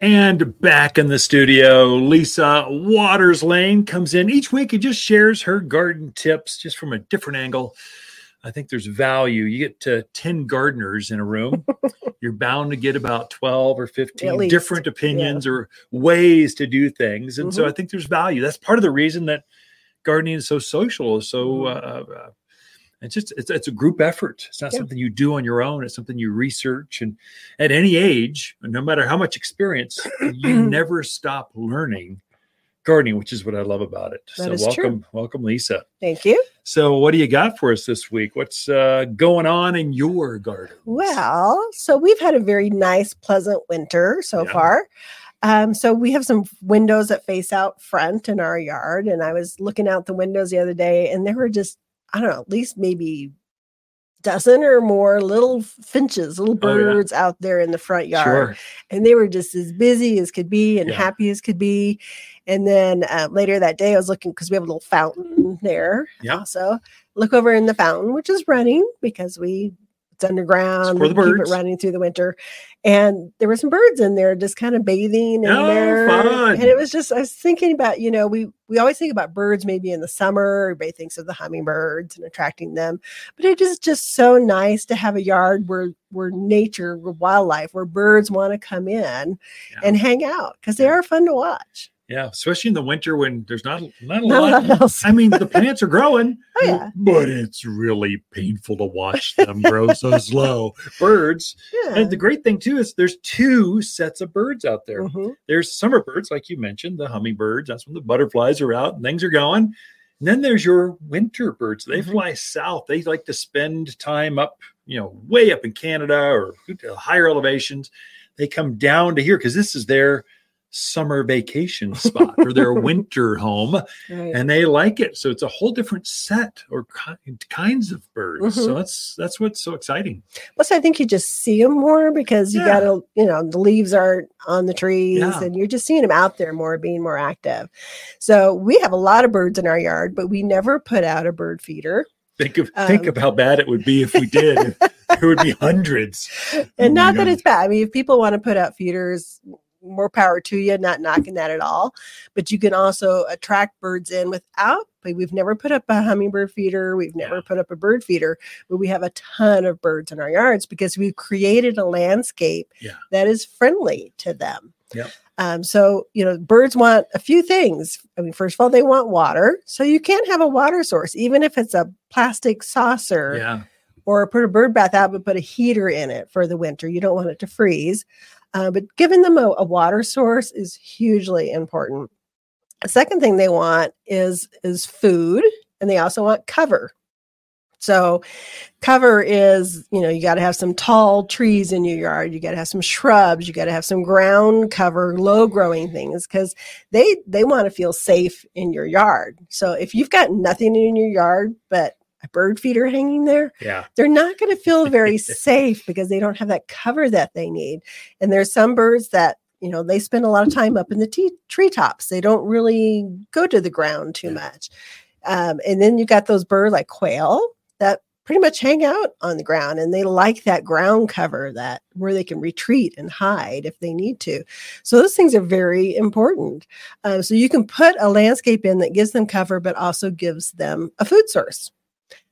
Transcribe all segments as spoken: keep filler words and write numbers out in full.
And back in the studio, Lisa Waters Lane comes in each week and just shares her garden tips just from a different angle. I think there's value. You get to ten gardeners in a room, you're bound to get about twelve or fifteen different opinions yeah. or ways to do things. And mm-hmm. so I think there's value. That's part of the reason that gardening is so social. Is so uh, uh, it's just it's, it's a group effort. It's not yeah. something you do on your own. It's something you research. And at any age, no matter how much experience, you never stop learning gardening, which is what I love about it. That so welcome, true. welcome, Lisa. Thank you. So what do you got for us this week? What's uh, going on in your garden? Well, so we've had a very nice, pleasant winter so yeah. far. Um, so we have some windows that face out front in our yard. And I was looking out the windows the other day and there were just, I don't know, at least maybe dozen or more little finches, little birds oh, yeah. out there in the front yard. Sure. And they were just as busy as could be and yeah. happy as could be. And then uh, later that day I was looking, because we have a little fountain there. Yeah. So look over in the fountain, which is running because we it's underground. It's for the birds. Keep it running through the winter. And there were some birds in there just kind of bathing in oh, there. Fun. And it was just, I was thinking about, you know, we, we always think about birds maybe in the summer. Everybody thinks of the hummingbirds and attracting them. But it is just so nice to have a yard where, where nature, where wildlife, where birds want to come in yeah. and hang out because they yeah. are fun to watch. Yeah, especially in the winter when there's not, not a not lot else. I mean, the plants are growing, oh, yeah. but it's really painful to watch them grow so slow. Birds. Yeah. And the great thing, too, is there's two sets of birds out there. Mm-hmm. There's summer birds, like you mentioned, the hummingbirds. That's when the butterflies are out and things are going. And then there's your winter birds. They mm-hmm. fly south. They like to spend time up, you know, way up in Canada or higher elevations. They come down to here because this is their summer vacation spot or their winter home right. and they like it. So it's a whole different set or kind, kinds of birds. Mm-hmm. So that's, that's what's so exciting. Plus I think you just see them more because you yeah. gotta, you know, the leaves aren't on the trees yeah. and you're just seeing them out there more, being more active. So we have a lot of birds in our yard, but we never put out a bird feeder. Think of um, think of how bad it would be if we did. There would be hundreds. And not that it's bad. I mean, if people want to put out feeders, more power to you, not knocking that at all. But you can also attract birds in without, but we've never put up a hummingbird feeder. We've never yeah. put up a bird feeder, but we have a ton of birds in our yards because we've created a landscape yeah. that is friendly to them. Yep. Um, so, you know, birds want a few things. I mean, first of all, they want water. So you can't have a water source, even if it's a plastic saucer yeah. or put a bird bath out, but put a heater in it for the winter. You don't want it to freeze. Uh, but giving them a, a water source is hugely important. The second thing they want is, is food, and they also want cover. So cover is, you know, you got to have some tall trees in your yard. You got to have some shrubs. You got to have some ground cover, low growing things, because they, they want to feel safe in your yard. So if you've got nothing in your yard but a bird feeder hanging there, yeah. they're not going to feel very safe because they don't have that cover that they need. And there's some birds that, you know, they spend a lot of time up in the t- treetops. They don't really go to the ground too yeah. much. Um, and then you got those birds like quail that pretty much hang out on the ground, and they like that ground cover, that where they can retreat and hide if they need to. So those things are very important. Um, so you can put a landscape in that gives them cover, but also gives them a food source.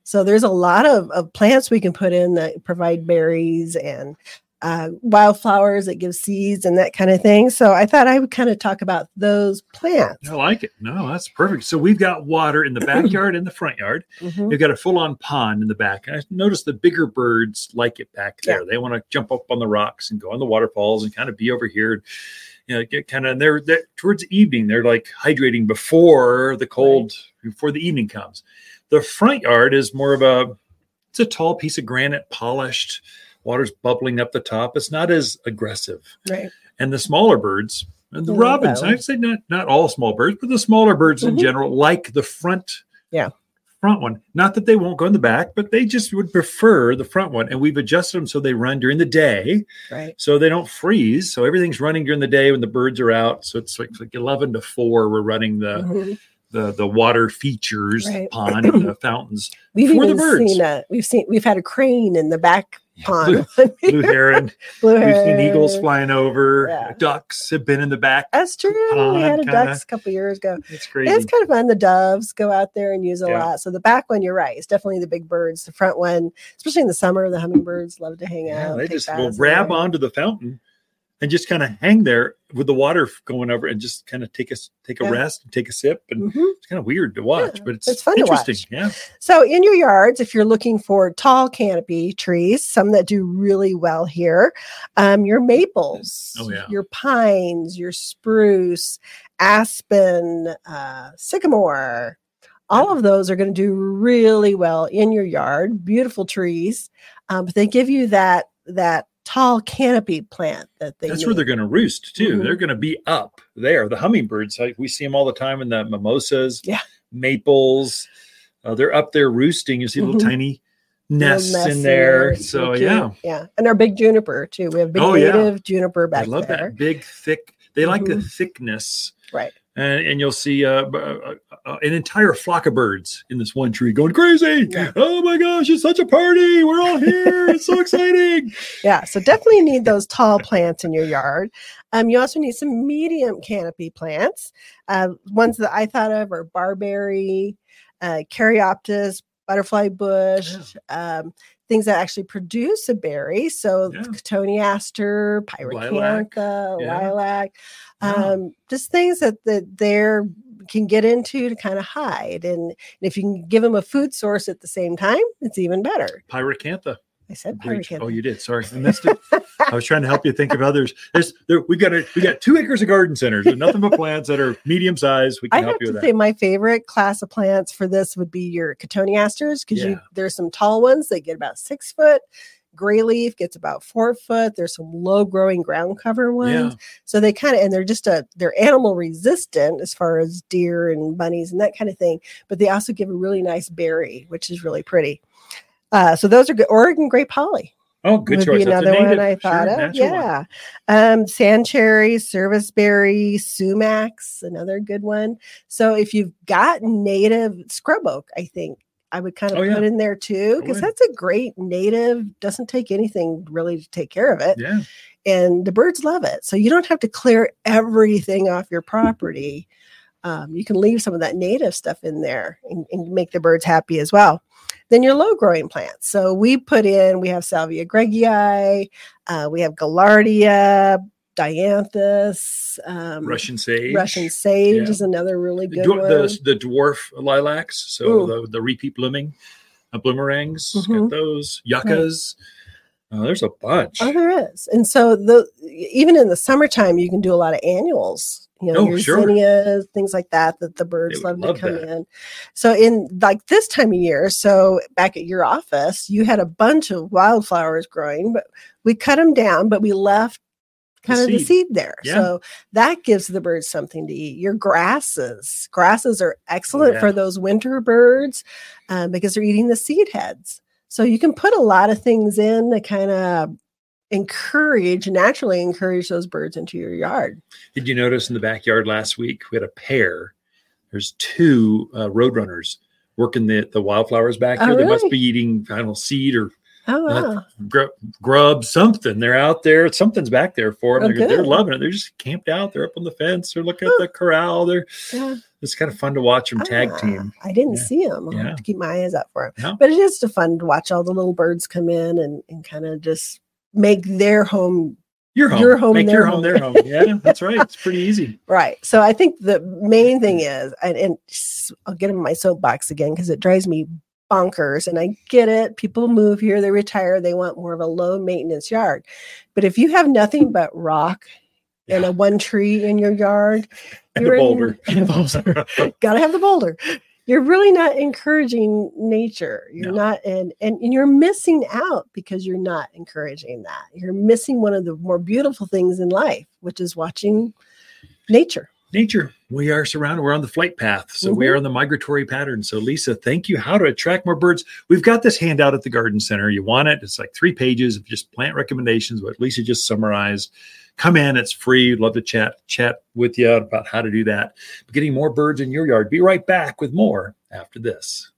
So there's a lot of, of plants we can put in that provide berries and uh, wildflowers that give seeds and that kind of thing. So I thought I would kind of talk about those plants. I like it. No, that's perfect. So we've got water in the backyard and the front yard. Mm-hmm. We've got a full-on pond in the back. I noticed the bigger birds like it back there. Yeah. They want to jump up on the rocks and go on the waterfalls and kind of be over here. You know, get kind of there towards the evening. They're like hydrating before the cold, right. before the evening comes. The front yard is more of a, it's a tall piece of granite, polished, water's bubbling up the top. It's not as aggressive. Right. And the smaller birds, and the mm-hmm. robins, I'd say not, not all small birds, but the smaller birds mm-hmm. in general, like the front, yeah. front one. Not that they won't go in the back, but they just would prefer the front one. And we've adjusted them so they run during the day. Right. So they don't freeze. So everything's running during the day when the birds are out. So it's like, it's like eleven to four, we're running the... Mm-hmm. The, the water features, right. the pond, the fountains. We've for even the birds. seen a, we've seen we've had a crane in the back pond. Blue, blue heron. Blue heron. We've seen eagles flying over. Yeah. Ducks have been in the back. That's true. Pond, we had a kinda. ducks a couple years ago. It's crazy. It's kind of fun. The doves go out there and use a yeah. lot. So the back one, you're right. It's definitely the big birds. The front one, especially in the summer, the hummingbirds love to hang yeah, out. They just will grab onto the fountain and just kind of hang there with the water going over, and just kind of take a take a yeah. rest and take a sip. And mm-hmm. it's kind of weird to watch, yeah. but it's, it's fun interesting. To watch. Yeah. So in your yards, if you're looking for tall canopy trees, some that do really well here, um, your maples, oh, yeah. your pines, your spruce, aspen, uh, sycamore, all yeah. of those are going to do really well in your yard. Beautiful trees, um, but they give you that that. tall canopy plant that they That's need. Where they're going to roost too. Mm-hmm. They're going to be up there. The hummingbirds, we see them all the time in the mimosas, yeah. maples. Uh, they're up there roosting. You see little mm-hmm. tiny nests little in there. there. So okay. yeah. Yeah. And our big juniper too. We have big oh, native yeah. juniper back there. I love there. that big, thick. They mm-hmm. like the thickness. Right. And, and you'll see uh, uh, uh, an entire flock of birds in this one tree going crazy. Yeah. Oh, my gosh, it's such a party. We're all here. It's so exciting. Yeah, so definitely need those tall plants in your yard. Um, you also need some medium canopy plants. Uh, ones that I thought of are barberry, uh, caryoptis, butterfly bush, yeah. um, things that actually produce a berry. So yeah. cotoneaster, pyracantha, lilac, yeah. lilac um, yeah. just things that, that they're can get into to kind of hide. And, and if you can give them a food source at the same time, it's even better. Pyracantha. I said pyracantha. Oh, you did. Sorry. I missed it. I was trying to help you think of others. There's, there, we've got a, we got two acres of garden centers and nothing but plants that are medium sized. We can I help have you to with say that. My favorite class of plants for this would be your cotoneasters, because yeah. there's some tall ones that get about six foot. Gray leaf gets about four foot. There's some low growing ground cover ones. Yeah. So they kind of, and they're just a, they're animal resistant as far as deer and bunnies and that kind of thing. But they also give a really nice berry, which is really pretty. Uh, so those are good. Oregon grape holly. Oh, good would choice. Be another native, one I thought sure, of. Yeah. Um, sand cherry, serviceberry, sumacs, another good one. So if you've got native scrub oak, I think I would kind of oh, yeah. put in there too, because that's a great native, doesn't take anything really to take care of it. Yeah. And the birds love it. So you don't have to clear everything off your property. Um, you can leave some of that native stuff in there and, and make the birds happy as well. Then your low-growing plants. So we put in, we have Salvia gregii, uh, we have Gallardia, Dianthus, um, Russian sage. Russian sage yeah. is another really good the, one. The, the dwarf lilacs, so the, the repeat blooming, uh, bloomerangs, mm-hmm. got those, yuccas. Right. Oh, there's a bunch. Oh, there is. And so the even in the summertime, you can do a lot of annuals. You know, oh, sure. zinnias, things like that, that the birds love, love to come that. in. So in like this time of year, so back at your office, you had a bunch of wildflowers growing, but we cut them down, but we left kind the of seed. the seed there. Yeah. So that gives the birds something to eat. Your grasses. Grasses are excellent yeah. for those winter birds um, because they're eating the seed heads. So you can put a lot of things in to kind of encourage, naturally encourage those birds into your yard. Did you notice in the backyard last week, we had a pair. There's two uh, roadrunners working the, the wildflowers back oh, here. They really? must be eating, I don't know, seed or oh, wow. uh, grub, grub, something. They're out there. Something's back there for them. Oh, they're, they're loving it. They're just camped out. They're up on the fence. They're looking oh. at the corral. They're yeah. It's kind of fun to watch them tag ah, team. I didn't yeah. see them. I'll yeah. have to keep my eyes out for them. No. But it is fun to watch all the little birds come in and, and kind of just make their home your home, your home, make their your home, home, their home. Yeah, that's right. It's pretty easy. Right. So I think the main thing is, and, and I'll get in my soapbox again because it drives me bonkers. And I get it. People move here, they retire, they want more of a low maintenance yard. But if you have nothing but rock yeah. and a one tree in your yard, and a boulder, in, and a boulder, gotta have the boulder. You're really not encouraging nature. You're no. not, and, and and you're missing out because you're not encouraging that. You're missing one of the more beautiful things in life, which is watching nature. Nature. We are surrounded. We're on the flight path. So mm-hmm. we are on the migratory pattern. So Lisa, thank you. How to attract more birds. We've got this handout at the garden center. You want it. It's like three pages of just plant recommendations, what Lisa just summarized. Come in. It's free. We'd love to chat, chat with you about how to do that. But getting more birds in your yard. Be right back with more after this.